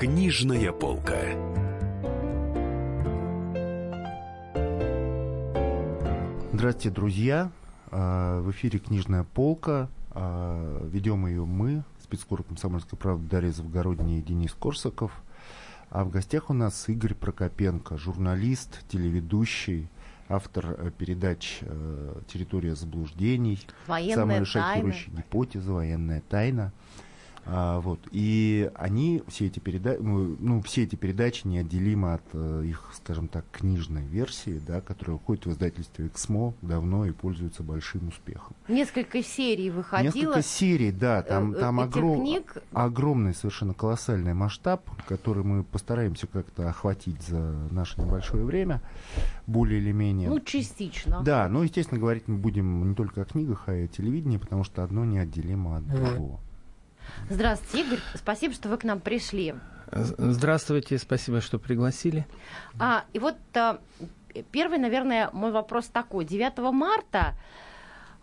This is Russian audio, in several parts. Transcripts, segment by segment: Книжная полка. Здравствуйте, друзья. В эфире «Книжная полка». Ведем ее мы, спецкор «Комсомольской правды» Дарья Завгородняя и Денис Корсаков. А в гостях у нас Игорь Прокопенко, журналист, телеведущий, автор передач «Территория заблуждений», «Военная тайна», «Самая шокирующая гипотеза», «Военная тайна». И они, все эти передачи неотделимы от их, скажем так, книжной версии, да, которая уходит в издательство «Эксмо» давно и пользуется большим успехом. Несколько серий выходило. Там огромный, совершенно колоссальный масштаб, который мы постараемся как-то охватить за наше небольшое время, более или менее. Частично. Да, естественно, говорить мы будем не только о книгах, а и о телевидении, потому что одно неотделимо от другого. Здравствуйте, Игорь. Спасибо, что вы к нам пришли. Здравствуйте, спасибо, что пригласили. Первый, наверное, мой вопрос такой. 9 марта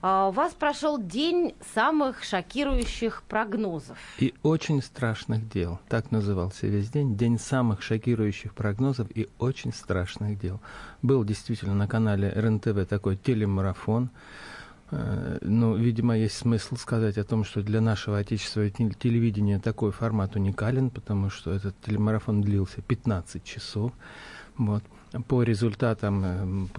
у вас прошел день самых шокирующих прогнозов. И очень страшных дел. Так назывался весь день. День самых шокирующих прогнозов и очень страшных дел. Был действительно на канале РЕН-ТВ такой телемарафон. Видимо, есть смысл сказать о том, что для нашего отечественного телевидения такой формат уникален, потому что этот телемарафон длился 15 часов. Вот. По результатам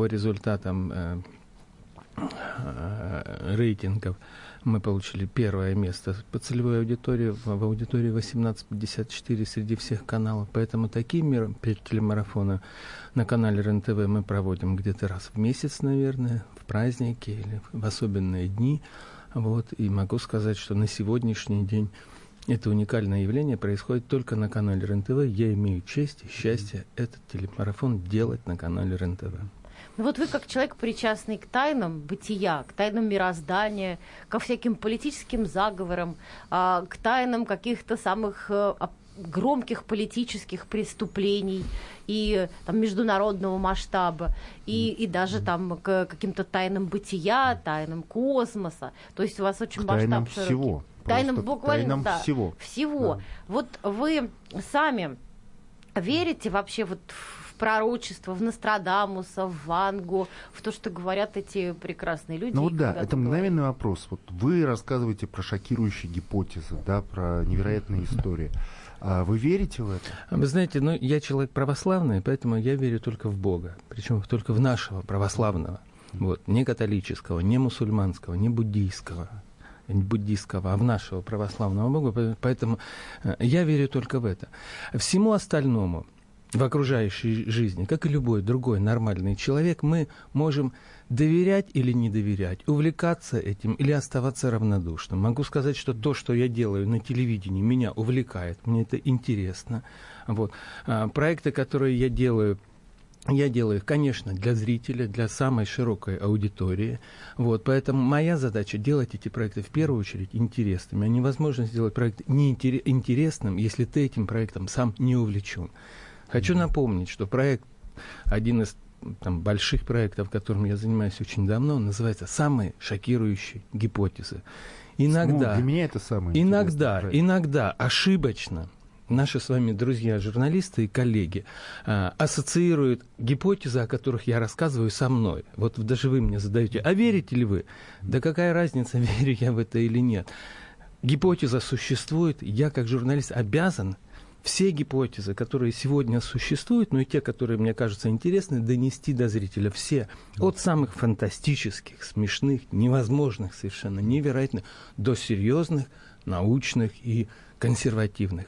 рейтингов мы получили первое место по целевой аудитории, в аудитории 18-54 среди всех каналов. Поэтому такие телемарафоны на канале РЕН-ТВ мы проводим где-то раз в месяц, наверное, в праздники или в особенные дни. И могу сказать, что на сегодняшний день это уникальное явление происходит только на канале РЕН-ТВ. Я имею честь и счастье этот телемарафон делать на канале РЕН-ТВ. Вы как человек, причастный к тайнам бытия, к тайнам мироздания, ко всяким политическим заговорам, к тайнам каких-то самых громких политических преступлений и там, международного масштаба, и даже там, к каким-то тайнам бытия, тайнам космоса. То есть у вас очень масштаб широкий. Тайнам всего. Да. Вы сами верите вообще в пророчество, в Нострадамуса, в Вангу, в то, что говорят эти прекрасные люди? Это мгновенный вопрос. Вы рассказываете про шокирующие гипотезы, да, про невероятные истории. А вы верите в это? Вы знаете, я человек православный, поэтому я верю только в Бога, причем только в нашего православного, не католического, не мусульманского, не буддийского, а в нашего православного Бога, поэтому я верю только в это. Всему остальному в окружающей жизни, как и любой другой нормальный человек, мы можем доверять или не доверять, увлекаться этим или оставаться равнодушным. Могу сказать, что то, что я делаю на телевидении, меня увлекает, мне это интересно. Проекты, которые я делаю их, конечно, для зрителя, для самой широкой аудитории. Поэтому моя задача — делать эти проекты в первую очередь интересными. А невозможно сделать проект неинтересным, если ты этим проектом сам не увлечен. Хочу напомнить, что проект, один из больших проектов, которым я занимаюсь очень давно, он называется «Самые шокирующие гипотезы». Для меня это самое иногда ошибочно наши с вами друзья, журналисты и коллеги, ассоциируют гипотезы, о которых я рассказываю, со мной. Даже вы мне задаете: а верите ли вы? Да какая разница, верю я в это или нет. Гипотеза существует, я как журналист обязан все гипотезы, которые сегодня существуют, и те, которые, мне кажется, интересны, донести до зрителя. Все. От самых фантастических, смешных, невозможных, совершенно невероятных, до серьезных, научных и консервативных.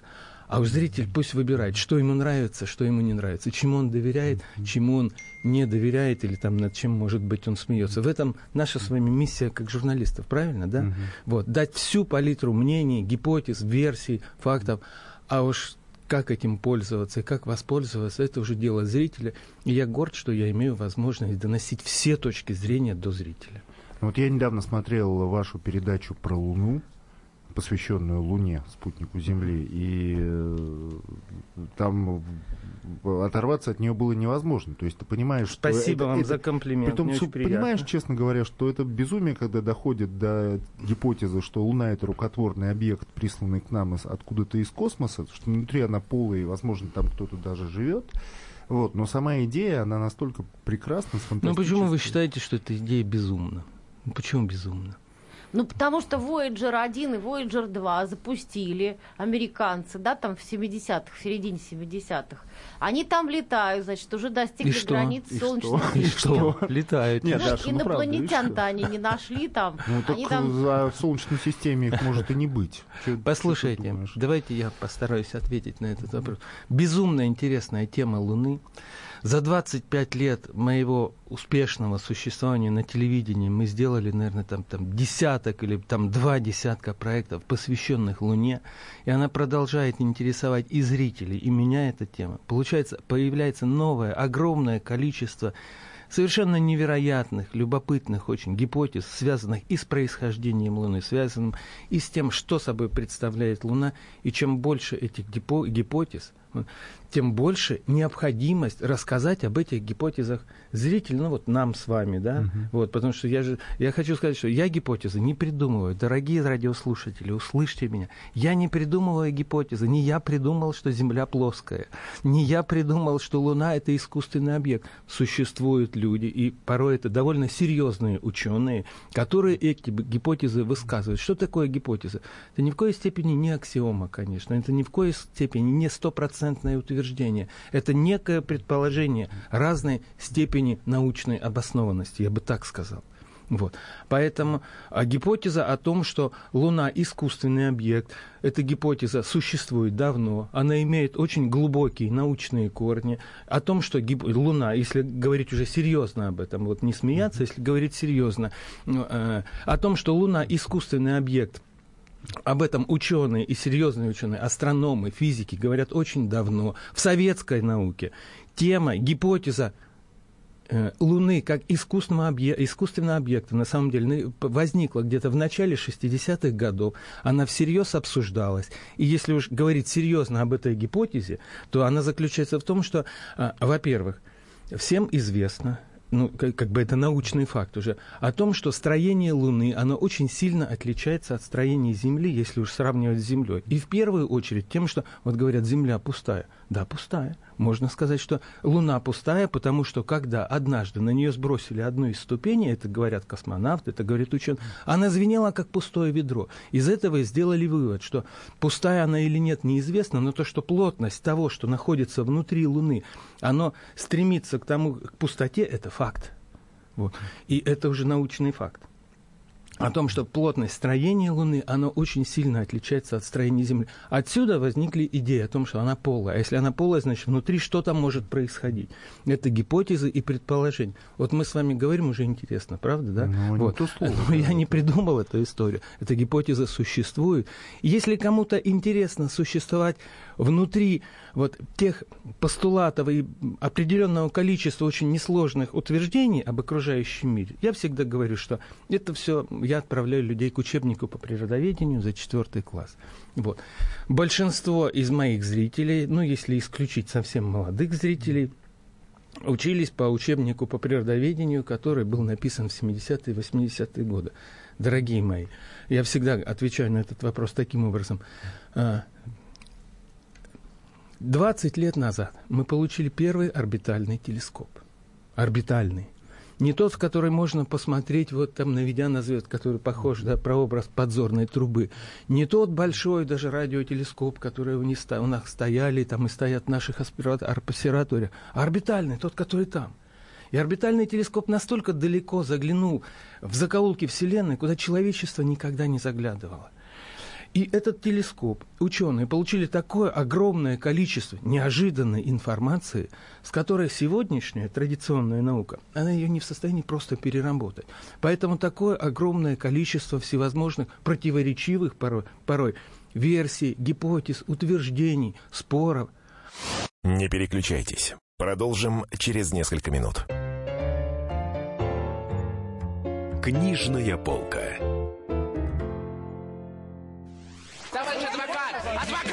А уж зритель пусть выбирает, что ему нравится, что ему не нравится, чему он доверяет, чему он не доверяет, или над чем, может быть, он смеется. В этом наша с вами миссия как журналистов, правильно, да? Дать всю палитру мнений, гипотез, версий, фактов. А уж как этим пользоваться и как воспользоваться, это уже дело зрителя. И я горд, что я имею возможность доносить все точки зрения до зрителя. Я недавно смотрел вашу передачу про Луну. посвященную Луне, спутнику Земли, и там оторваться от нее было невозможно. То есть ты понимаешь, что спасибо вам за комплимент. Притом, понимаешь, честно говоря, что это безумие, когда доходит до гипотезы, что Луна — это рукотворный объект, присланный к нам откуда-то из космоса, что внутри она полая, и, возможно, там кто-то даже живет. Вот, но сама идея, она настолько прекрасна, фантастическая. Ну почему вы считаете, что эта идея безумна? Почему безумна? Ну, потому что Voyager 1 и Voyager 2 запустили американцы, да, там в 70-х, в середине 70-х. Они там летают, значит, уже достигли границ Солнечной системы. И что? Летают. Нет, ну, Даша, инопланетян-то они не нашли там. Ну, так они там... в Солнечной системе их может и не быть. Послушайте, давайте я постараюсь ответить на этот вопрос. Безумно интересная тема Луны. За 25 лет моего успешного существования на телевидении мы сделали, наверное, там десяток или там 2 десятка проектов, посвященных Луне, и она продолжает интересовать и зрителей, и меня эта тема. Получается, появляется новое, огромное количество совершенно невероятных, любопытных очень гипотез, связанных и с происхождением Луны, связанных и с тем, что собой представляет Луна. И чем больше этих гипотез, тем больше необходимость рассказать об этих гипотезах зрителям, ну вот нам с вами, да, вот, потому что я хочу сказать, что я гипотезы не придумываю, дорогие радиослушатели, услышьте меня, я не придумываю гипотезы, не я придумал, что Земля плоская, не я придумал, что Луна — это искусственный объект, существуют люди, и порой это довольно серьезные ученые, которые эти гипотезы высказывают. Что такое гипотеза? Это ни в коей степени не аксиома, конечно, это ни в коей степени не 100% утверждение. Это некое предположение разной степени научной обоснованности, я бы так сказал. Вот. Поэтому гипотеза о том, что Луна — искусственный объект, эта гипотеза существует давно, она имеет очень глубокие научные корни. О том, что Луна, если говорить уже серьезно об этом, вот не смеяться, если говорить серьезно, о том, что Луна — искусственный объект, об этом ученые и серьезные ученые, астрономы, физики говорят очень давно. В советской науке тема, гипотеза Луны как искусственного объекта на самом деле возникла где-то в начале 60-х годов. Она всерьез обсуждалась. И если уж говорить серьезно об этой гипотезе, то она заключается в том, что, во-первых, всем известно, ну, как бы это научный факт уже, о том, что строение Луны, оно очень сильно отличается от строения Земли, если уж сравнивать с Землей. И в первую очередь тем, что, вот говорят, Земля пустая. Да, пустая. Можно сказать, что Луна пустая, потому что когда однажды на нее сбросили одну из ступеней, это говорят космонавты, это говорят ученые, она звенела как пустое ведро. Из этого и сделали вывод, что пустая она или нет, неизвестно, но то, что плотность того, что находится внутри Луны, оно стремится к тому, к пустоте, это факт. Вот. И это уже научный факт. О том, что плотность строения Луны, она очень сильно отличается от строения Земли. Отсюда возникли идеи о том, что она полая. А если она полая, значит, внутри что-то может происходить. Это гипотезы и предположения. Вот мы с вами говорим, уже интересно, правда, да? Ну, вот. Я не придумал эту историю. Эта гипотеза существует. Если кому-то интересно существовать внутри вот тех постулатов и определенного количества очень несложных утверждений об окружающем мире, я всегда говорю, что это все... Я отправляю людей к учебнику по природоведению за 4 класс. Вот. Большинство из моих зрителей, ну, если исключить совсем молодых зрителей, учились по учебнику по природоведению, который был написан в 70-е и 80-е годы. Дорогие мои, я всегда отвечаю на этот вопрос таким образом. 20 лет назад мы получили первый орбитальный телескоп. Орбитальный. Не тот, в который можно посмотреть, вот там, наведя на звезд, который похож, да, прообраз подзорной трубы. Не тот большой даже радиотелескоп, который у нас стояли, там и стоят в наших обсерваториях. А орбитальный, тот, который там. И орбитальный телескоп настолько далеко заглянул в закоулки Вселенной, куда человечество никогда не заглядывало. И этот телескоп, ученые получили такое огромное количество неожиданной информации, с которой сегодняшняя традиционная наука, она ее не в состоянии просто переработать. Поэтому такое огромное количество всевозможных противоречивых порой версий, гипотез, утверждений, споров. Не переключайтесь. Продолжим через несколько минут. Книжная полка. Товарищ адвокат! Адвокат!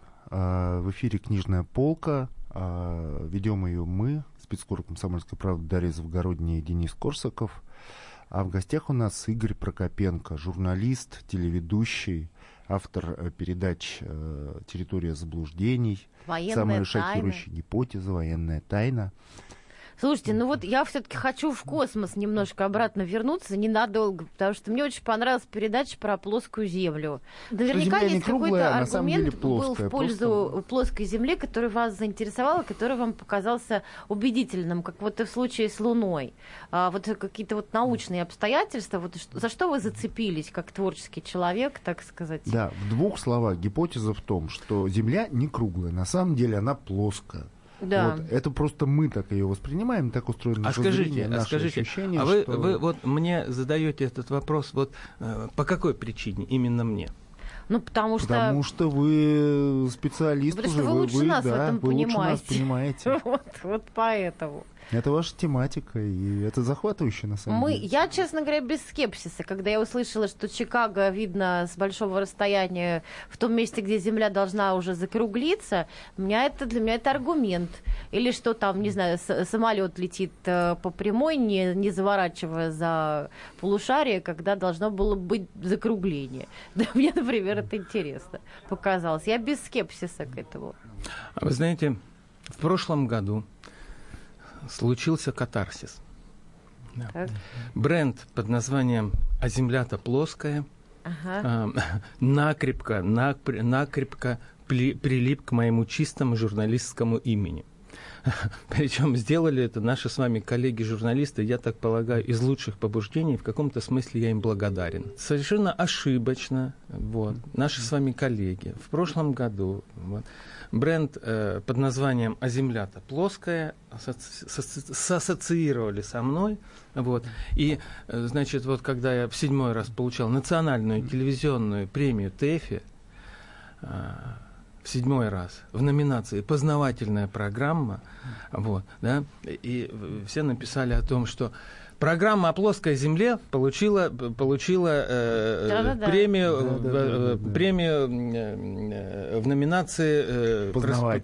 в эфире «Книжная полка». Ведем ее мы, спецкор «Комсомольской правды» Дарья Завгородняя и Денис Корсаков. А в гостях у нас Игорь Прокопенко, журналист, телеведущий, автор передач «Территория заблуждений», «Военная тайна», «Самая шокирующая гипотеза», «Военная тайна». Слушайте, ну вот я все-таки хочу в космос немножко обратно вернуться, ненадолго, потому что мне очень понравилась передача про плоскую Землю. Наверняка Земля есть круглая, какой-то аргумент плоская, был в пользу плоской Земли, который вас заинтересовал, который вам показался убедительным, как вот и в случае с Луной. Вот какие-то вот научные обстоятельства, вот за что вы зацепились как творческий человек, так сказать? Да, в двух словах гипотеза в том, что Земля не круглая, на самом деле она плоская. Да. Вот, это просто мы так ее воспринимаем, так устроено наше зрение, наши ощущения. А скажите, вы вот мне задаете этот вопрос, вот по какой причине именно мне? Ну, потому что вы специалист уже. Потому что вы лучше нас в этом понимаете. Вот поэтому. Это ваша тематика, и это захватывающе, на самом деле. Я, честно говоря, без скепсиса. Когда я услышала, что Чикаго видно с большого расстояния в том месте, где Земля должна уже закруглиться, для меня это аргумент. Или что там, не знаю, самолет летит по прямой, не заворачивая за полушарие, когда должно было быть закругление. Да, мне, например, это интересно показалось. Я без скепсиса к этому. Вы знаете, в прошлом году случился катарсис. Да. Бренд под названием «А земля-то плоская», ага, накрепко прилип к моему чистому журналистскому имени. Причем сделали это наши с вами коллеги-журналисты, я так полагаю, из лучших побуждений, в каком-то смысле я им благодарен. Совершенно ошибочно, вот, наши с вами коллеги в прошлом году, вот, бренд под названием «А земля-то плоская» ассоциировали со мной, вот, и, значит, вот когда я в 7-й раз получал национальную телевизионную премию ТЭФИ, в 7-й раз в номинации «Познавательная программа», вот, да, и все написали о том, что программа о плоской земле получила премию в номинации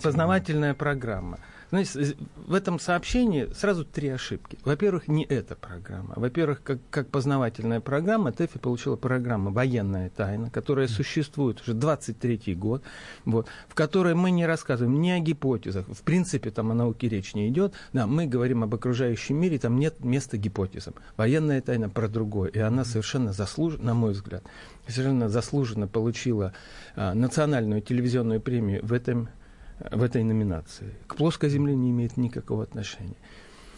«Познавательная программа». Значит, в этом сообщении сразу три ошибки. Во-первых, не эта программа. Во-первых, как познавательная программа, ТЭФИ получила программу «Военная тайна», которая существует уже 23-й год, вот, в которой мы не рассказываем ни о гипотезах. В принципе, там о науке речь не идет. Да, мы говорим об окружающем мире, там нет места гипотезам. «Военная тайна» про другое. И она совершенно заслуженно, на мой взгляд, совершенно заслуженно получила национальную телевизионную премию в этой номинации. К плоской земле не имеет никакого отношения.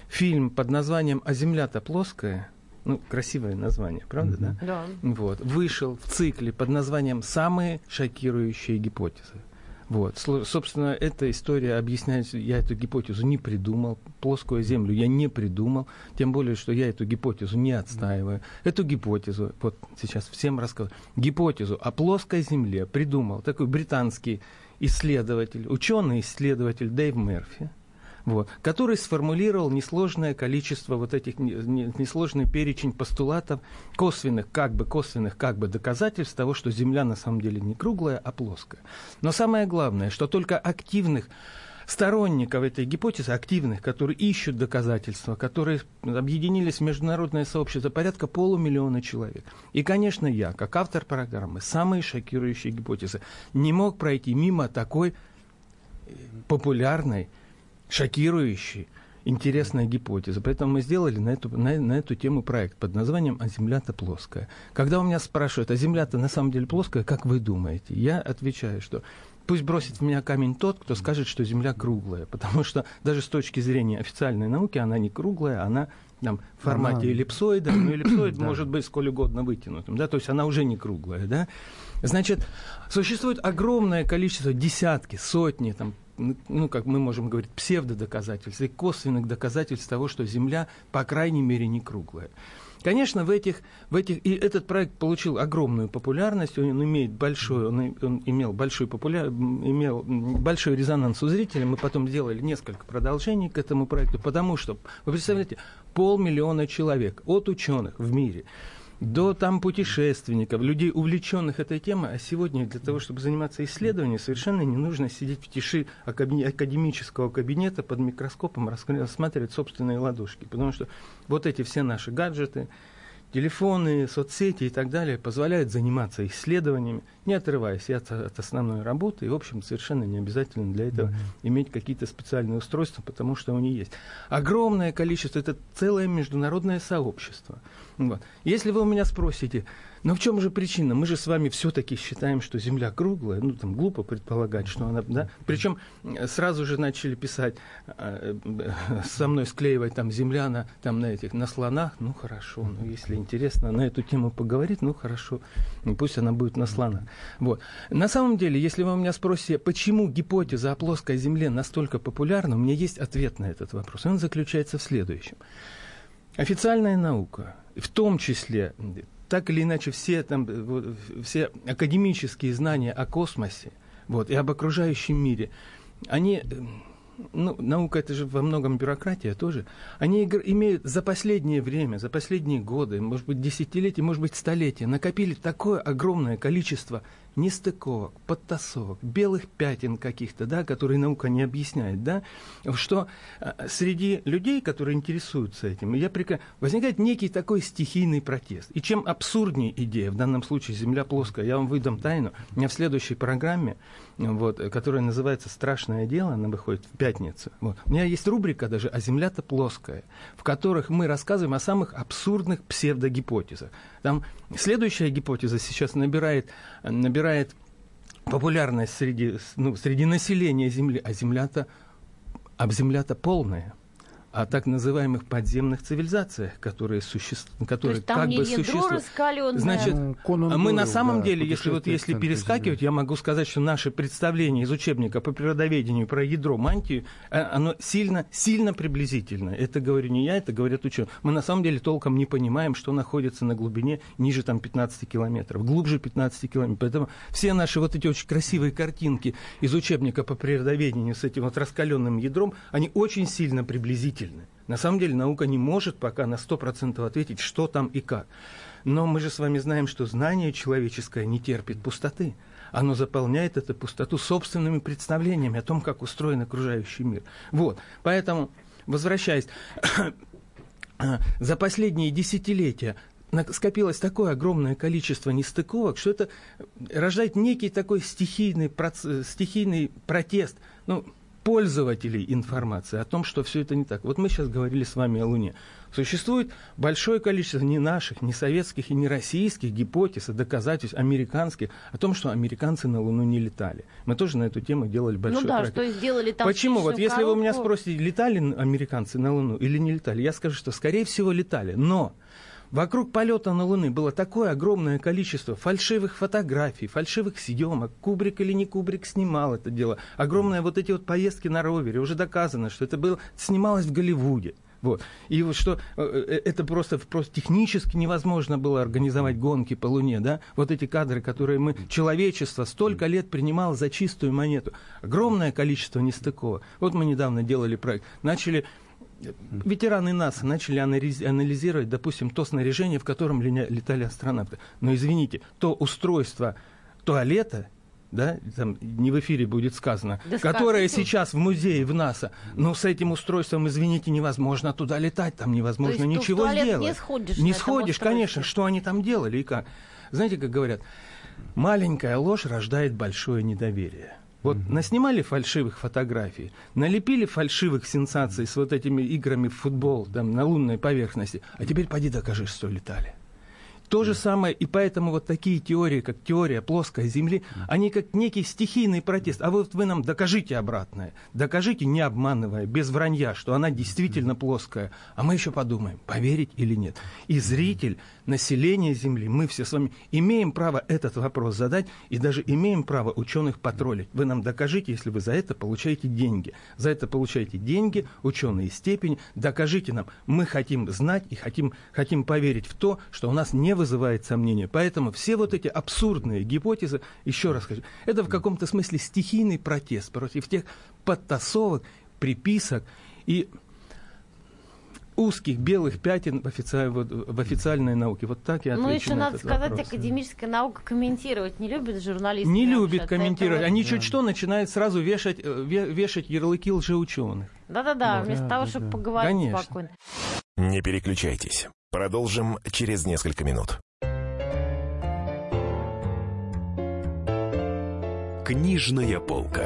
Фильм под названием «А земля-то плоская», ну, красивое название, правда, да? Вот, вышел в цикле под названием «Самые шокирующие гипотезы». Вот, собственно, эта история объясняет, я эту гипотезу не придумал, плоскую землю я не придумал, тем более, что я эту гипотезу не отстаиваю. Эту гипотезу, вот сейчас всем рассказываю, гипотезу о плоской земле придумал такой британский исследователь, ученый-исследователь Дэйв Мерфи, вот, который сформулировал несложное количество вот этих, несложный перечень постулатов, косвенных доказательств того, что Земля на самом деле не круглая, а плоская. Но самое главное, что только активных сторонников этой гипотезы, активных, которые ищут доказательства, которые объединились в международное сообщество, порядка 500 000 человек. И, конечно, я, как автор программы «Самые шокирующие гипотезы», не мог пройти мимо такой популярной, шокирующей, интересная гипотеза. Поэтому мы сделали на эту тему проект под названием «А земля-то плоская». Когда у меня спрашивают, а земля-то на самом деле плоская, как вы думаете? Я отвечаю, что пусть бросит в меня камень тот, кто скажет, что земля круглая. Потому что даже с точки зрения официальной науки она не круглая, она там, в формате эллипсоида, но эллипсоид может быть сколь угодно вытянутым, да, то есть она уже не круглая, да. Значит, существует огромное количество, десятки, сотни, там, ну, как мы можем говорить, псевдодоказательств и косвенных доказательств того, что Земля, по крайней мере, не круглая. Конечно, в этих и этот проект получил огромную популярность, он имел большой резонанс у зрителей. Мы потом делали несколько продолжений к этому проекту, потому что, вы представляете, 500 000 человек от ученых в мире до там путешественников, людей, увлеченных этой темой. А сегодня для того, чтобы заниматься исследованием, совершенно не нужно сидеть в тиши академического кабинета под микроскопом, рассматривать собственные ладошки. Потому что вот эти все наши гаджеты, телефоны, соцсети и так далее позволяют заниматься исследованиями, не отрываясь от основной работы. И, в общем, совершенно не обязательно для этого иметь какие-то специальные устройства, потому что они есть. Огромное количество, это целое международное сообщество. Вот. Если вы у меня спросите, но в чем же причина? Мы же с вами все-таки считаем, что Земля круглая, ну там глупо предполагать, что она, да. Причем сразу же начали писать, со мной склеивать там Земля на слонах, ну хорошо, ну если интересно на эту тему поговорить, ну хорошо, пусть она будет на слонах. Вот. На самом деле, если вы у меня спросите, почему гипотеза о плоской Земле настолько популярна, у меня есть ответ на этот вопрос. Он заключается в следующем. Официальная наука, в том числе, так или иначе, все академические знания о космосе, вот, и об окружающем мире, они, ну, наука — это же во многом бюрократия тоже, они имеют за последнее время, за последние годы, может быть, десятилетия, может быть, столетия, накопили такое огромное количество нестыковок, подтасовок, белых пятен каких-то, да, которые наука не объясняет, да, что среди людей, которые интересуются этим, возникает некий такой стихийный протест. И чем абсурднее идея, в данном случае Земля плоская, я вам выдам тайну, у меня в следующей программе, вот, которая называется «Страшное дело», она выходит в пятницу, вот, у меня есть рубрика даже «А Земля-то плоская», в которых мы рассказываем о самых абсурдных псевдогипотезах. Там следующая гипотеза сейчас набирает популярность среди населения Земли, а Земля-то полная, о так называемых подземных цивилизациях, которые как бы существуют. Значит, мы на самом деле, если перескакивать, я могу сказать, что наше представление из учебника по природоведению про ядро мантию, оно сильно, сильно приблизительно. Это говорю не я, это говорят ученые. Мы на самом деле толком не понимаем, что находится на глубине ниже там 15 километров, глубже 15 километров. Поэтому все наши вот эти очень красивые картинки из учебника по природоведению с этим вот раскаленным ядром, они очень сильно приблизительны. На самом деле наука не может пока на 100% ответить, что там и как. Но мы же с вами знаем, что знание человеческое не терпит пустоты. Оно заполняет эту пустоту собственными представлениями о том, как устроен окружающий мир. Вот. Поэтому, возвращаясь, за последние десятилетия скопилось такое огромное количество нестыковок, что это рождает некий такой стихийный протест, ну, пользователей информации о том, что все это не так. Вот мы сейчас говорили с вами о Луне. Существует большое количество ни наших, ни советских и ни российских гипотез и доказательств американских о том, что американцы на Луну не летали. Мы тоже на эту тему делали большой проект. Что сделали там. Почему? Вот если вы у меня спросите, летали американцы на Луну или не летали, я скажу, что, скорее всего, летали. Но вокруг полета на Луны было такое огромное количество фальшивых фотографий, фальшивых съемок. Кубрик или не Кубрик снимал это дело. Огромные вот эти вот поездки на ровере. Уже доказано, что это было, снималось в Голливуде. Вот. И вот что это просто технически невозможно было организовать гонки по Луне, да? Вот эти кадры, которые человечество столько лет принимало за чистую монету. Огромное количество нестыковок. Вот мы недавно делали проект. Ветераны НАСА начали анализировать, допустим, то снаряжение, в котором летали астронавты. Но, извините, то устройство туалета, да, там не в эфире будет сказано, да, которое сейчас в музее в НАСА, но с этим устройством, извините, невозможно туда летать, там невозможно ничего сделать. Не сходишь, конечно, что они там делали и как. Знаете, как говорят, маленькая ложь рождает большое недоверие. Вот наснимали фальшивых фотографий, налепили фальшивых сенсаций с вот этими играми в футбол там, на лунной поверхности, а теперь поди докажи, что летали. То же самое, и поэтому вот такие теории, как теория плоской Земли, они как некий стихийный протест. А вот вы нам докажите обратное, докажите, не обманывая, без вранья, что она действительно плоская. А мы еще подумаем, поверить или нет. И зритель, население Земли, мы все с вами имеем право этот вопрос задать, и даже имеем право ученых потроллить. Вы нам докажите, если вы за это получаете деньги. За это получаете деньги, ученые степени. Докажите нам, мы хотим знать и хотим поверить в то, что у нас не вызывает сомнения. Поэтому все вот эти абсурдные гипотезы, еще раз скажу, это в каком-то смысле стихийный протест против тех подтасовок, приписок и узких белых пятен в официальной науке. Вот так я отвечу. Ну, еще на надо этот сказать, вопрос. Академическая наука комментировать не любит журналисты. Не любит комментировать. Они чуть что начинают сразу вешать ярлыки лжеученых. Да-да-да, вместо того, чтобы поговорить спокойно. Не переключайтесь. Продолжим через несколько минут. Книжная полка.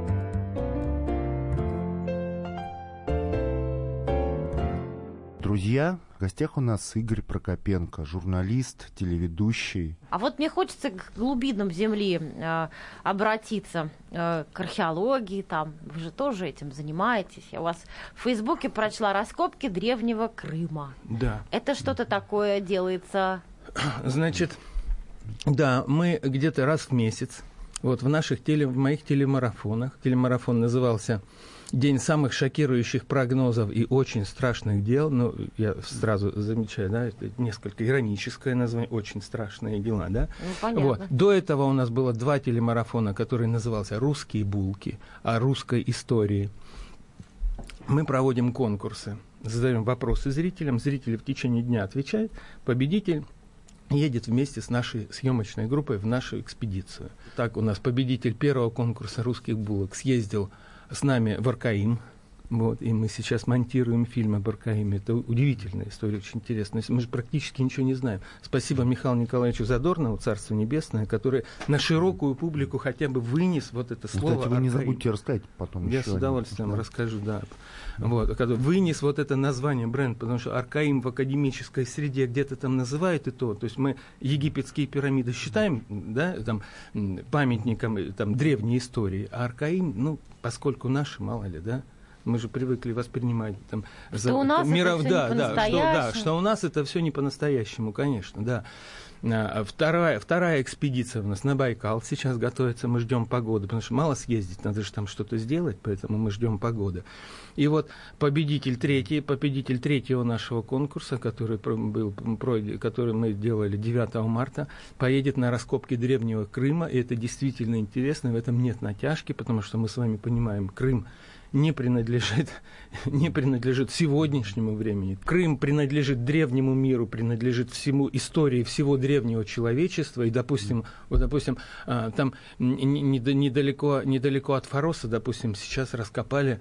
Друзья, в гостях у нас Игорь Прокопенко, журналист, телеведущий. А вот мне хочется к глубинам Земли обратиться, к археологии, там, вы же тоже этим занимаетесь. Я у вас в Фейсбуке прочла раскопки древнего Крыма. Да. Это что-то такое делается? Значит, да, мы где-то раз в месяц, вот в наших моих телемарафонах, телемарафон назывался «День самых шокирующих прогнозов и очень страшных дел». Ну, я сразу замечаю, да, это несколько ироническое название, «Очень страшные дела», да? Ну, понятно. Вот. До этого у нас было два телемарафона, которые назывался «Русские булки», о русской истории. Мы проводим конкурсы, задаем вопросы зрителям, зрители в течение дня отвечают, победитель едет вместе с нашей съемочной группой в нашу экспедицию. Так у нас победитель первого конкурса «Русских булок» съездил с нами в Аркаим, вот, и мы сейчас монтируем фильм об Аркаиме. Это удивительная история, очень интересная. Мы же практически ничего не знаем. Спасибо Михаилу Николаевичу Задорнову, «Царство небесное», который на широкую публику хотя бы вынес вот это слово. Кстати, вы не забудьте рассказать потом. Я с удовольствием расскажу, да. Вот, вынес вот это название, бренд, потому что Аркаим в академической среде где-то там называют и то. То есть мы египетские пирамиды считаем, да, там, памятником там, древней истории, а Аркаим, ну, поскольку наши, мало ли, да, мы же привыкли воспринимать там, что у нас это все не по-настоящему, конечно, да. Вторая экспедиция у нас на Байкал сейчас готовится, мы ждем погоды, потому что мало съездить, надо же там что-то сделать, поэтому мы ждем погоды. И вот победитель третьего нашего конкурса, который мы делали 9 марта, поедет на раскопки древнего Крыма, и это действительно интересно, в этом нет натяжки, потому что мы с вами понимаем, Крым не принадлежит сегодняшнему времени. Крым принадлежит древнему миру, принадлежит всему истории всего древнего человечества. И, допустим, там недалеко от Фароса, допустим, сейчас раскопали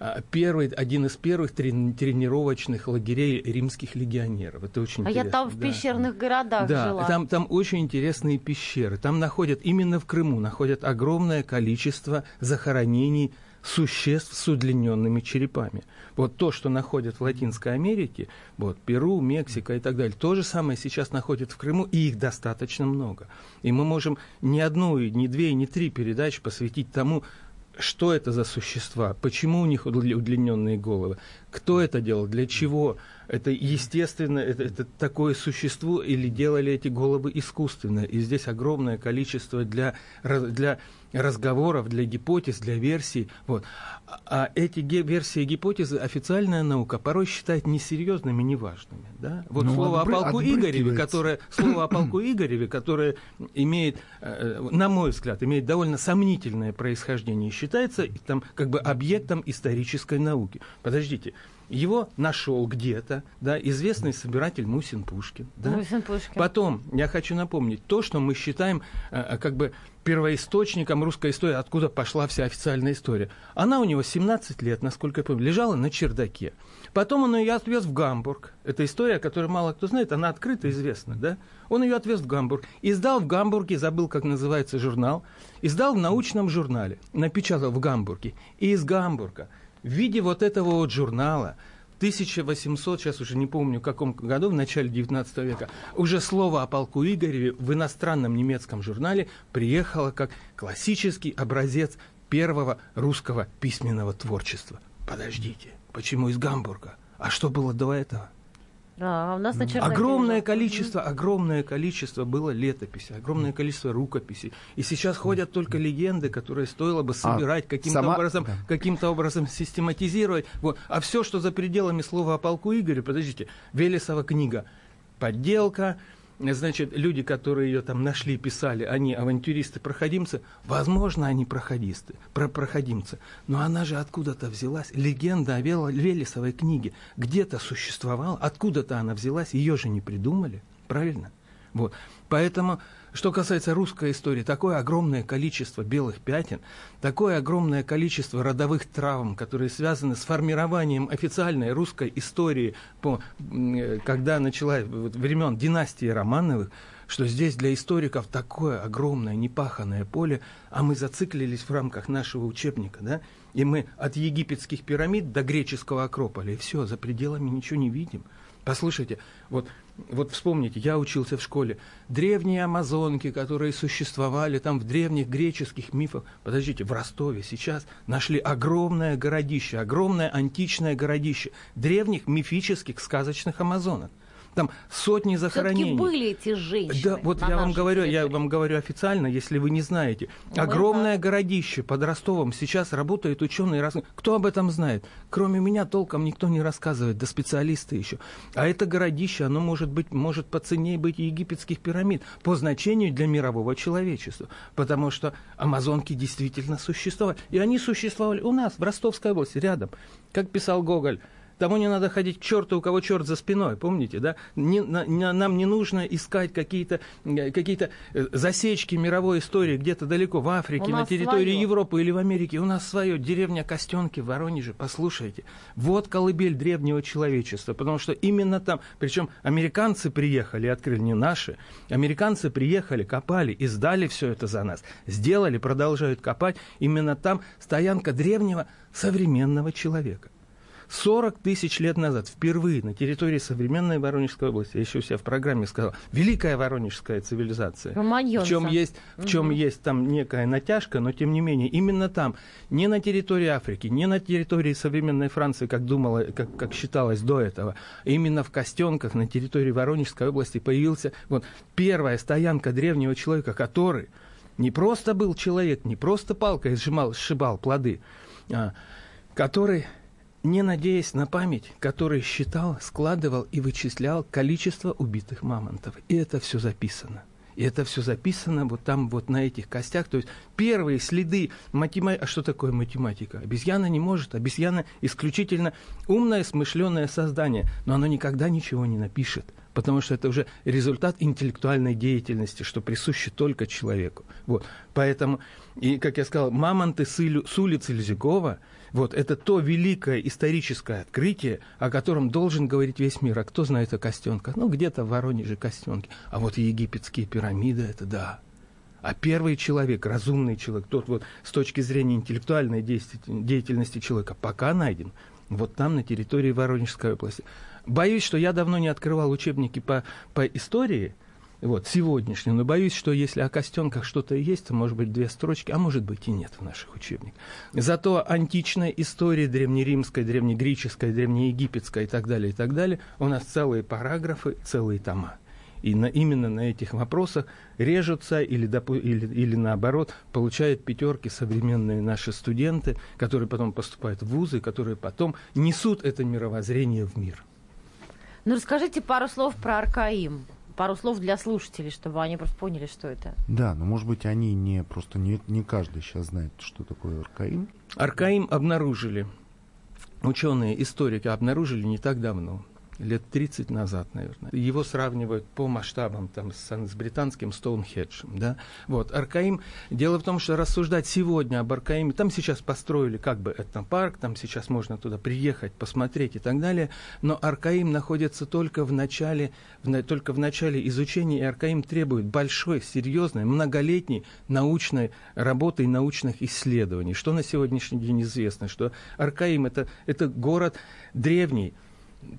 один из первых тренировочных лагерей римских легионеров. Это очень интересно. А я там в пещерных городах жила. Там очень интересные пещеры. Там именно в Крыму находят огромное количество захоронений существ с удлиненными черепами. Вот то, что находят в Латинской Америке, вот Перу, Мексика и так далее, то же самое сейчас находят в Крыму, и их достаточно много. И мы можем ни одну, ни две, ни три передачи посвятить тому, что это за существа, почему у них удлиненные головы, кто это делал, для чего, Это естественно, это такое существо, или делали эти головы искусственно. И здесь огромное количество для разговоров, для гипотез, для версий. Вот. А эти версии и гипотезы официальная наука порой считает несерьезными, неважными. Да? Вот слово о полку Игореве, которое имеет, на мой взгляд, имеет довольно сомнительное происхождение, считается там, как бы объектом исторической науки. Подождите. Его нашел где-то, да, известный собиратель Мусин-Пушкин. Да? Мусин-Пушкин. Потом, я хочу напомнить, то, что мы считаем как бы первоисточником русской истории, откуда пошла вся официальная история. Она у него 17 лет, насколько я помню, лежала на чердаке. Потом он ее отвез в Гамбург. Это история, которую мало кто знает, она открыто известна. Да? Он ее отвез в Гамбург. Издал в Гамбурге, забыл, как называется журнал, издал в научном журнале, напечатал в Гамбурге. И из Гамбурга в виде вот этого вот журнала в 1800, сейчас уже не помню, в каком году, в начале 19 века, уже слово о полку Игореве в иностранном немецком журнале приехало как классический образец первого русского письменного творчества. Подождите, почему из Гамбурга? А что было до этого? Да, у нас на чердаке огромное количество было летописей, огромное количество рукописей. И сейчас ходят только легенды, которые стоило бы собирать, каким-то образом систематизировать. Вот. А все, что за пределами слова о полку Игоря, подождите, Велесова книга, подделка. Значит, люди, которые ее там нашли, писали, они авантюристы-проходимцы. Возможно, они проходимцы. Но она же откуда-то взялась. Легенда о Велесовой книге где-то существовала. Откуда-то она взялась. Ее же не придумали. Правильно? Вот. Поэтому, что касается русской истории, такое огромное количество белых пятен, такое огромное количество родовых травм, которые связаны с формированием официальной русской истории, когда началась времен династии Романовых, что здесь для историков такое огромное непаханное поле, а мы зациклились в рамках нашего учебника, да? И мы от египетских пирамид до греческого Акрополя, и все, за пределами ничего не видим. Послушайте, вот вспомните, я учился в школе. Древние амазонки, которые существовали там в древних греческих мифах. Подождите, в Ростове сейчас нашли огромное городище, огромное античное городище древних мифических сказочных амазонок. Там сотни захоронений. Все-таки были эти женщины. Да, вот я вам говорю официально, если вы не знаете. Огромное городище под Ростовом сейчас работают ученые. Кто об этом знает? Кроме меня толком никто не рассказывает, да специалисты еще. А это городище, оно может по цене быть египетских пирамид, по значению для мирового человечества. Потому что амазонки действительно существовали. И они существовали у нас, в Ростовской области, рядом. Как писал Гоголь, тому не надо ходить к черту, у кого черт за спиной, помните, да? Нам не нужно искать какие-то засечки мировой истории где-то далеко, в Африке, на территории Европы или в Америке. У нас свое, деревня Костёнки в Воронеже, послушайте. Вот колыбель древнего человечества, потому что именно там, причем американцы приехали и открыли, не наши. Американцы приехали, копали и сдали все это за нас. Сделали, продолжают копать. Именно там стоянка древнего современного человека. 40 тысяч лет назад впервые на территории современной Воронежской области, я еще у себя в программе сказал, великая воронежская цивилизация, в чем есть там некая натяжка, но тем не менее, именно там, не на территории Африки, не на территории современной Франции, как считалось до этого, именно в Костенках на территории Воронежской области появился первая стоянка древнего человека, который не просто был человек, не просто палкой сшибал плоды, который, не надеясь на память, который считал, складывал и вычислял количество убитых мамонтов. И это все записано. Вот там, вот на этих костях. То есть первые следы математики. А что такое математика? Обезьяна не может. Обезьяна исключительно умное, смышленое создание. Но оно никогда ничего не напишет. Потому что это уже результат интеллектуальной деятельности, что присуще только человеку. Вот. Поэтому, и, как я сказал, мамонты с улицы Лизюкова, это то великое историческое открытие, о котором должен говорить весь мир. А кто знает о Костёнках? Где-то в Воронеже Костёнки. А вот египетские пирамиды, это да. А первый человек, разумный человек, тот с точки зрения интеллектуальной деятельности человека, пока найден. Вот там, на территории Воронежской области. Боюсь, что я давно не открывал учебники по истории, Вот, сегодняшнюю. Но боюсь, что если о Костёнках что-то есть, то, может быть, две строчки, а может быть и нет в наших учебниках. Зато античная история, древнеримская, древнегреческая, древнеегипетская и так далее, у нас целые параграфы, целые тома. И именно на этих вопросах режутся или наоборот получают пятерки современные наши студенты, которые потом поступают в вузы, которые потом несут это мировоззрение в мир. Ну, расскажите пару слов про Аркаим. Пару слов для слушателей, чтобы они просто поняли, что это. Да, но, может быть, они не каждый сейчас знает, что такое Аркаим. Аркаим обнаружили. Ученые, историки обнаружили не так давно. Лет 30 назад, наверное. Его сравнивают по масштабам там, с британским Стоунхеджем. Да? Вот, Аркаим. Дело в том, что рассуждать сегодня об Аркаиме, там сейчас построили как бы этнопарк, там сейчас можно туда приехать, посмотреть и так далее, но Аркаим находится только в начале изучения, и Аркаим требует большой, серьезной, многолетней научной работы и научных исследований. Что на сегодняшний день известно, что Аркаим — это город древний,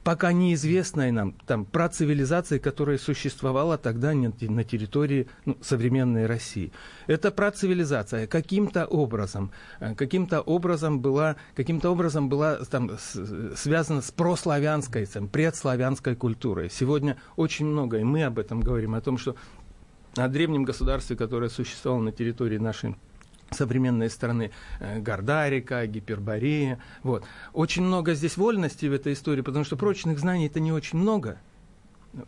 пока неизвестная нам там, про цивилизации, которая существовала тогда на территории современной России. Эта процивилизация каким-то образом была там, связана с прославянской, там, предславянской культурой. Сегодня очень много, и мы об этом говорим, о том, что о древнем государстве, которое существовало на территории нашей современной страны, Гардарика, Гиперборея. Вот. Очень много здесь вольности в этой истории, потому что прочных знаний это не очень много.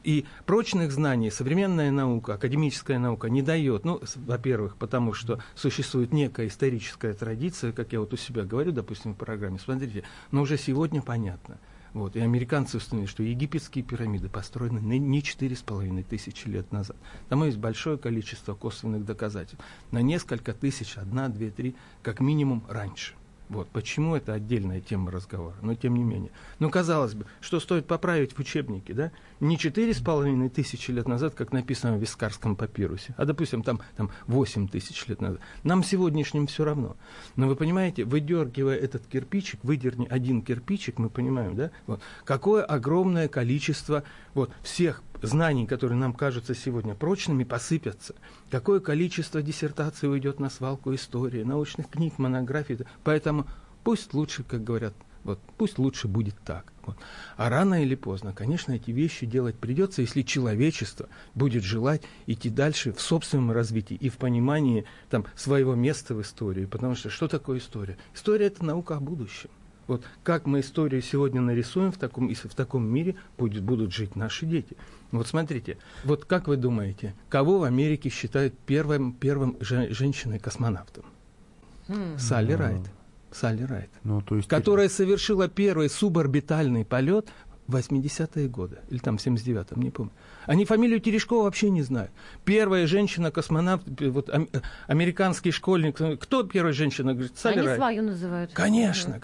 И прочных знаний современная наука, академическая наука не дает. Ну, во-первых, потому что существует некая историческая традиция, как я вот у себя говорю, допустим, в программе, смотрите, но уже сегодня понятно. Вот. И американцы установили, что египетские пирамиды построены не 4500 лет назад. Там есть большое количество косвенных доказательств. На несколько тысяч, 1, 2, 3, как минимум раньше. Вот. Почему это отдельная тема разговора, но тем не менее. Но казалось бы, что стоит поправить в учебнике, да? Не 4500 лет назад, как написано в Вискарском папирусе, а, допустим, там 8000 лет назад. Нам сегодняшним все равно. Но вы понимаете, выдергивая этот кирпичик, выдерни один кирпичик, мы понимаем, да? Вот. Какое огромное количество вот, всех знаний, которые нам кажутся сегодня прочными, посыпятся. Какое количество диссертаций уйдет на свалку истории, научных книг, монографий. Поэтому пусть лучше, как говорят, вот, пусть лучше будет так. Вот. А рано или поздно, конечно, эти вещи делать придется, если человечество будет желать идти дальше в собственном развитии и в понимании там, своего места в истории. Потому что такое история? История – это наука о будущем. Вот как мы историю сегодня нарисуем, в таком мире будут жить наши дети. Вот смотрите, вот как вы думаете, кого в Америке считают первым женщиной-космонавтом? Салли Райт. Салли Райт. Которая совершила первый суборбитальный полет в 80-е годы, или там в 79-м, не помню. Они фамилию Терешкова вообще не знают. Первая женщина-космонавт, вот, американский школьник. Кто первая женщина? Говорит, Салли Райт. Они свою называют. Конечно.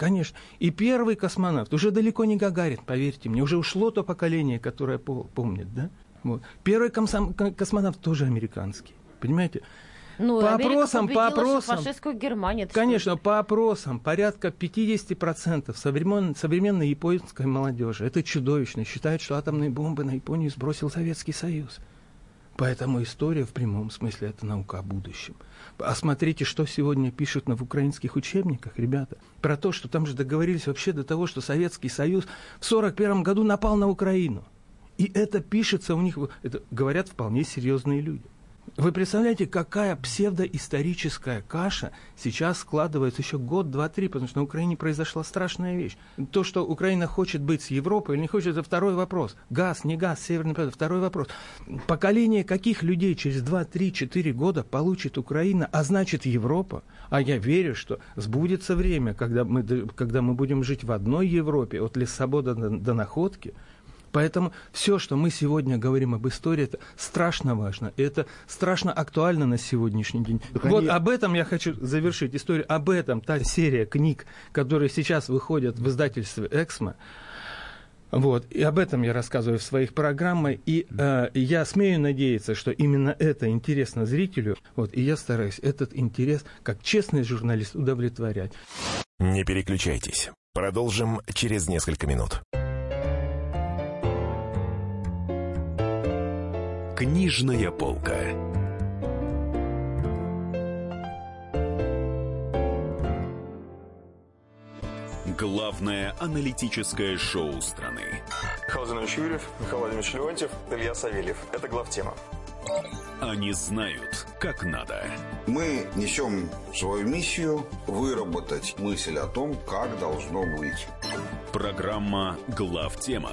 И первый космонавт. Уже далеко не Гагарин, поверьте мне. Уже ушло то поколение, которое помнит, да? Вот. Первый космонавт тоже американский. Понимаете? Ну, по опросам, фашистскую Германию. Конечно, по опросам, порядка 50% современной японской молодежи, это чудовищно, считают, что атомные бомбы на Японию сбросил Советский Союз. Поэтому история в прямом смысле это наука о будущем. А смотрите, что сегодня пишут в украинских учебниках, ребята, про то, что там же договорились вообще до того, что Советский Союз в 1941 году напал на Украину. И это пишется у них, это говорят вполне серьезные люди. Вы представляете, какая псевдоисторическая каша сейчас складывается еще год, два, три, потому что на Украине произошла страшная вещь. То, что Украина хочет быть с Европой или не хочет, это второй вопрос. Газ, не газ, Северный поток, второй вопрос. Поколение каких людей через 2, 3, 4 года получит Украина, а значит Европа? А я верю, что сбудется время, когда мы будем жить в одной Европе, от Лиссабона до Находки. Поэтому все, что мы сегодня говорим об истории, это страшно важно. Это страшно актуально на сегодняшний день. Вот об этом я хочу завершить историю. Об этом та серия книг, которые сейчас выходят в издательстве «Эксмо». Вот. И об этом я рассказываю в своих программах. И я смею надеяться, что именно это интересно зрителю. Вот. И я стараюсь этот интерес, как честный журналист, удовлетворять. Не переключайтесь. Продолжим через несколько минут. Книжная полка. Главное аналитическое шоу страны. Михаил Владимирович Юрьев, Михаил Владимирович Леонтьев, Илья Савельев. Это главтема. Они знают, как надо. Мы несем свою миссию выработать мысль о том, как должно быть. Программа «Главтема»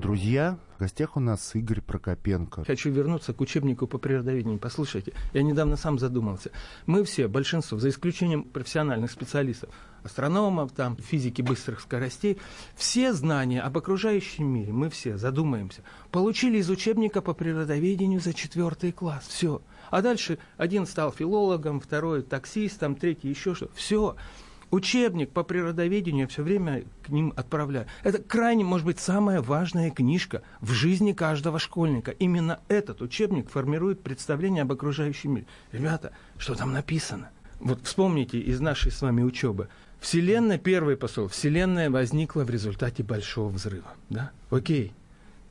Друзья, в гостях у нас Игорь Прокопенко. Хочу вернуться к учебнику по природоведению. Послушайте, я недавно сам задумался. Мы все, большинство, за исключением профессиональных специалистов, астрономов, там, физики быстрых скоростей, все знания об окружающем мире, мы все, задумаемся, получили из учебника по природоведению за 4 класс. Все. А дальше один стал филологом, второй таксистом, третий еще что-то. Все. Учебник по природоведению я все время к ним отправляю. Это крайне, может быть, самая важная книжка в жизни каждого школьника. Именно этот учебник формирует представление об окружающем мире. Ребята, что там написано? Вот вспомните из нашей с вами учебы. Вселенная, первый посыл. Вселенная возникла в результате большого взрыва. Да? Окей.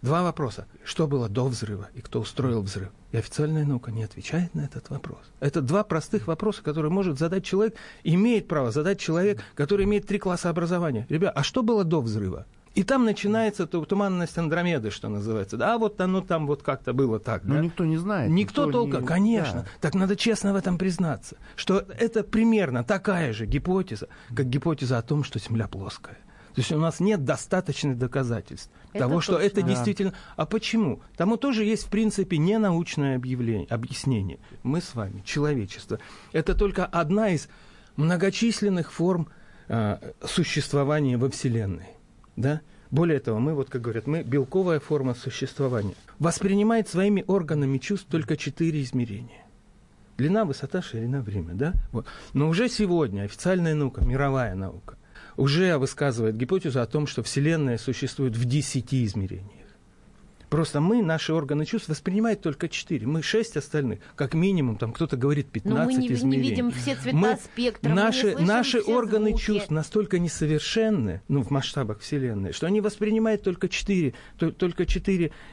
2 вопроса. Что было до взрыва и кто устроил взрыв? И официальная наука не отвечает на этот вопрос. Это 2 простых вопроса, которые может задать человек, имеет право задать человек, который имеет 3 класса образования. Ребят, а что было до взрыва? И там начинается туманность Андромеды, что называется. Да, вот оно там вот как-то было так. Но да? Никто не знает. Никто толком, не... конечно. Да. Так надо честно в этом признаться, что это примерно такая же гипотеза, как гипотеза о том, что Земля плоская. То есть у нас нет достаточных доказательств того, что это действительно... А почему? Тому тоже есть, в принципе, ненаучное объяснение. Мы с вами, человечество, это только одна из многочисленных форм существования во Вселенной. Да? Более того, мы, вот как говорят, мы белковая форма существования. Воспринимает своими органами чувств только 4 измерения. Длина, высота, ширина, время. Да? Вот. Но уже сегодня официальная наука, мировая наука, уже высказывает гипотезу о том, что Вселенная существует в 10 измерениях. Просто мы, наши органы чувств, воспринимают только 4. Мы 6 остальных, как минимум, там кто-то говорит 15 измерений. Но мы не видим все цвета спектра, мы не слышим наши все органы звуки. Чувств настолько несовершенны, ну, в масштабах Вселенной, что они воспринимают только 4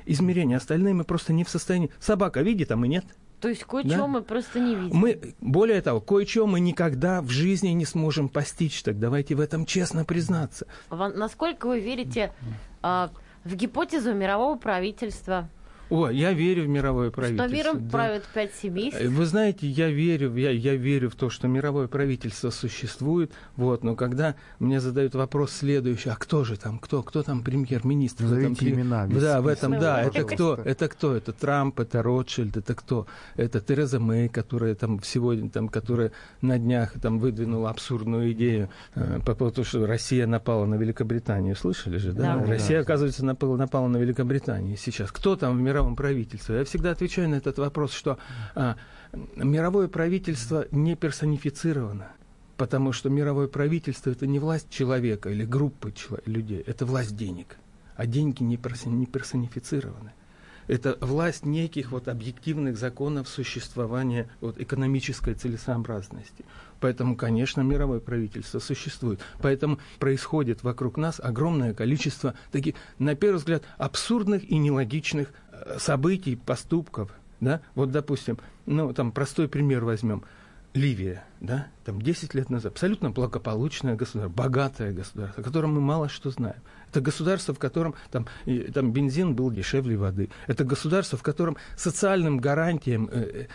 измерения. Остальные мы просто не в состоянии... Собака видит, а мы нет. То есть кое-чего мы просто не видим. Мы, более того, кое-чего мы никогда в жизни не сможем постичь. Так давайте в этом честно признаться. Насколько вы верите в гипотезу мирового правительства? О, я верю в мировое правительство. Что миром правят 5 семейств? Вы знаете, я верю в то, что мировое правительство существует. Вот, но когда мне задают вопрос следующий, а кто же там, кто там премьер-министр? Назовите имена. Да, в этом, да, это кто? Это Трамп, это Ротшильд, это кто? Это Тереза Мэй, которая там сегодня, там, которая на днях там выдвинула абсурдную идею по поводу того, что Россия напала на Великобританию. Слышали же, да? Да. Россия, оказывается, напала на Великобританию сейчас. Кто там в мировом правительстве? Я всегда отвечаю на этот вопрос, что мировое правительство не персонифицировано, потому что мировое правительство — это не власть человека или группы людей, это власть денег, а деньги не персонифицированы. Это власть неких вот объективных законов существования вот экономической целесообразности. Поэтому, конечно, мировое правительство существует. Поэтому происходит вокруг нас огромное количество таких, на первый взгляд, абсурдных и нелогичных событий, поступков. Да? Вот, допустим, ну, там простой пример возьмем. Ливия, да? Там 10 лет назад. Абсолютно благополучное государство, богатое государство, о котором мы мало что знаем. Это государство, в котором там бензин был дешевле воды. Это государство, в котором социальным гарантиям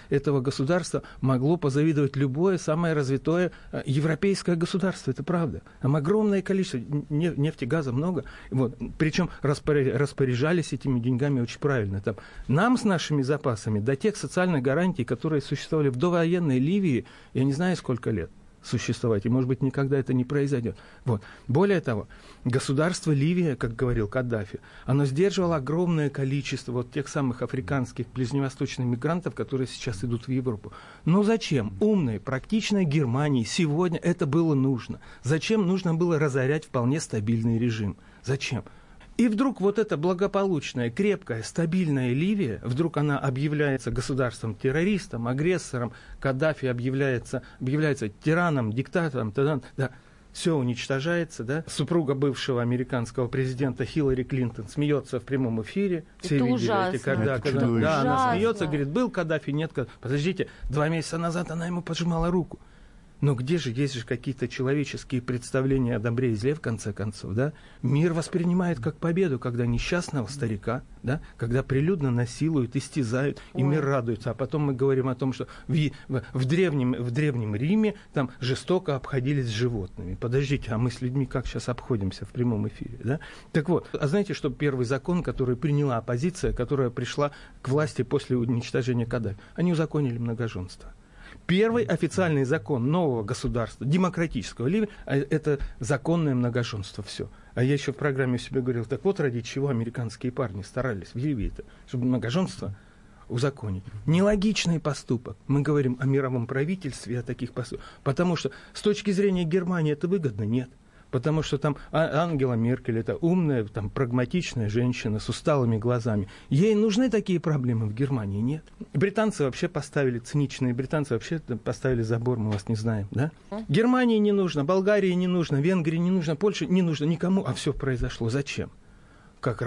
этого государства могло позавидовать любое самое развитое европейское государство. Это правда. Там огромное количество нефти, газа много. Вот. Причем распоряжались этими деньгами очень правильно. Там, нам с нашими запасами до тех социальных гарантий, которые существовали в довоенной Ливии, я не знаю, сколько лет существовать, и, может быть, никогда это не произойдет. Вот. Более того, государство Ливия, как говорил Каддафи, оно сдерживало огромное количество вот тех самых африканских, ближневосточных мигрантов, которые сейчас идут в Европу. Но зачем? Умной, практичной Германии сегодня это было нужно. Зачем нужно было разорять вполне стабильный режим? Зачем? И вдруг вот эта благополучная, крепкая, стабильная Ливия, вдруг она объявляется государством-террористом, агрессором, Каддафи объявляется тираном, диктатором, да, все уничтожается, да. Супруга бывшего американского президента Хиллари Клинтон смеется в прямом эфире. Все это видели ужасно. Когда она смеется, говорит, был Каддафи, нет Каддафи. Подождите, 2 месяца назад она ему поджимала руку. Но где же есть же какие-то человеческие представления о добре и зле, в конце концов, да? Мир воспринимает как победу, когда несчастного старика, да, когда прилюдно насилуют, истязают, и мир радуется. А потом мы говорим о том, что в древнем Риме там жестоко обходились с животными. Подождите, а мы с людьми как сейчас обходимся в прямом эфире, да? Так вот, а знаете, что первый закон, который приняла оппозиция, которая пришла к власти после уничтожения Каддафи? Они узаконили многоженство. Первый официальный закон нового государства, демократического Ливии, это законное многоженство, все. А я еще в программе у себя говорил, так вот ради чего американские парни старались в Ливии-то, чтобы многоженство узаконить. Нелогичный поступок. Мы говорим о мировом правительстве, о таких поступках. Потому что с точки зрения Германии это выгодно? Нет. Потому что там Ангела Меркель, это умная, там, прагматичная женщина с усталыми глазами. Ей нужны такие проблемы в Германии? Нет. Британцы вообще поставили, циничные британцы вообще поставили забор, мы вас не знаем, да? Германии не нужно, Болгарии не нужно, Венгрии не нужно, Польше не нужно, никому, а все произошло. Зачем? Как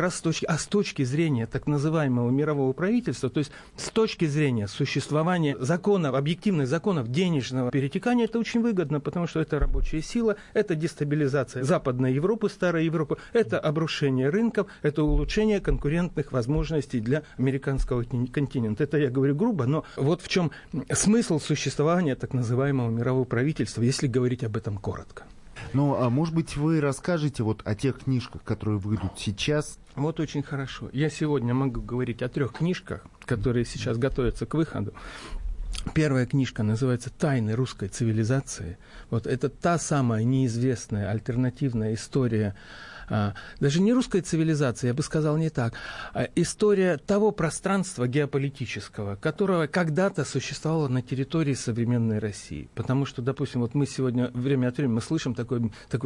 раз с точки зрения так называемого мирового правительства, то есть с точки зрения существования законов, объективных законов денежного перетекания, это очень выгодно, потому что это рабочая сила, это дестабилизация Западной Европы, Старой Европы, это обрушение рынков, это улучшение конкурентных возможностей для американского континента. Это я говорю грубо, но вот в чем смысл существования так называемого мирового правительства, если говорить об этом коротко. Ну, а может быть, вы расскажете вот о тех книжках, которые выйдут сейчас? Вот очень хорошо. Я сегодня могу говорить о 3 книжках, которые сейчас готовятся к выходу. Первая книжка называется «Тайны русской цивилизации». Вот это та самая неизвестная альтернативная история, даже не русской цивилизации, я бы сказал не так, история того пространства геополитического, которое когда-то существовало на территории современной России. Потому что, допустим, вот мы сегодня время от времени мы слышим такое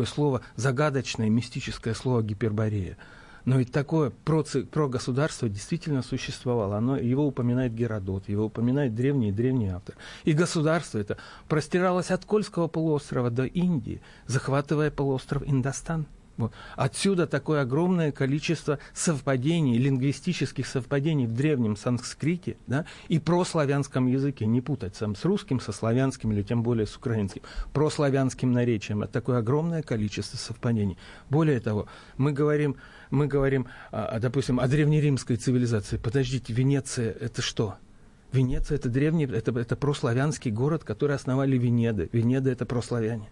слово, загадочное, мистическое слово «гиперборея». Но ведь такое прогосударство действительно существовало. Его упоминает Геродот, его упоминает древний автор. И государство это простиралось от Кольского полуострова до Индии, захватывая полуостров Индостан. Вот. Отсюда такое огромное количество совпадений, лингвистических совпадений в древнем санскрите, да, и прославянском языке, не путать сам с русским, со славянским или тем более с украинским, прославянским наречием. Это такое огромное количество совпадений. Более того, мы говорим, допустим, о древнеримской цивилизации. Подождите, Венеция – это что? Венеция – это древний, это прославянский город, который основали Венеды. Венеды – это прославяне.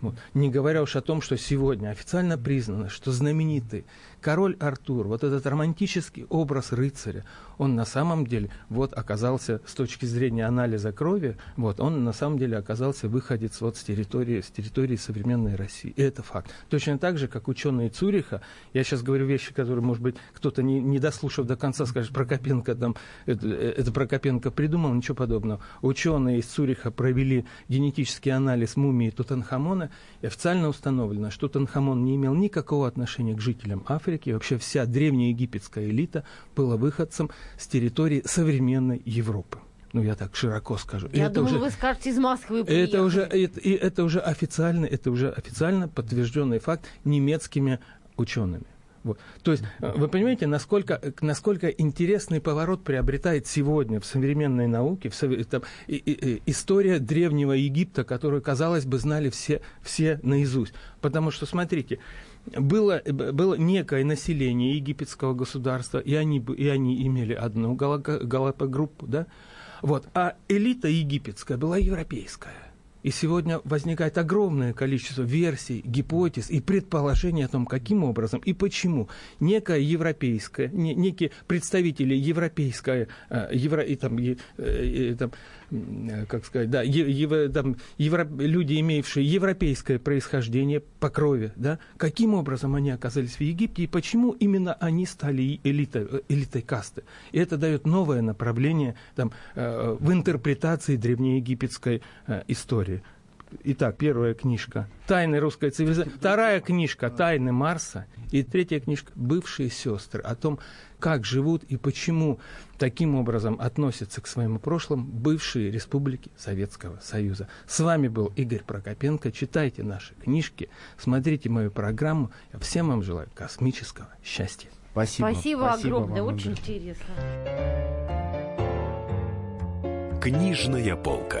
Вот. Не говоря уж о том, что сегодня официально признано, что знаменитый король Артур, вот этот романтический образ рыцаря, он на самом деле вот, оказался, с точки зрения анализа крови, вот, он на самом деле оказался выходец вот, с территории современной России. И это факт. Точно так же, как ученые Цюриха, я сейчас говорю вещи, которые, может быть, кто-то, не дослушав до конца, скажет, Прокопенко там, это Прокопенко придумал, ничего подобного. Ученые из Цюриха провели генетический анализ мумии Тутанхамона, и официально установлено, что Тутанхамон не имел никакого отношения к жителям Африки. Вообще вся древнеегипетская элита была выходцем с территории современной Европы. Ну, я так широко скажу. Я думаю, вы скажете, из Москвы приехали. Это уже официально подтвержденный факт немецкими учеными. Вот. То есть вы понимаете, насколько интересный поворот приобретает сегодня в современной науке история древнего Египта, которую, казалось бы, знали все наизусть. Потому что, смотрите, было некое население египетского государства, и они имели одну галапагруппу, да? Вот. А элита египетская была европейская. И сегодня возникает огромное количество версий, гипотез и предположений о том, каким образом и почему некое европейское, некие представители европейской, люди, имеющие европейское происхождение по крови, да, каким образом они оказались в Египте и почему именно они стали элитой касты. И это дает новое направление в интерпретации древнеегипетской истории. Итак, первая книжка «Тайны русской цивилизации», вторая книжка «Тайны Марса» и третья книжка «Бывшие сестры», о том, как живут и почему таким образом относятся к своему прошлому бывшие республики Советского Союза. С вами был Игорь Прокопенко. Читайте наши книжки, смотрите мою программу. Я всем вам желаю космического счастья. Спасибо. Спасибо огромное, вам, очень интересно. Книжная полка.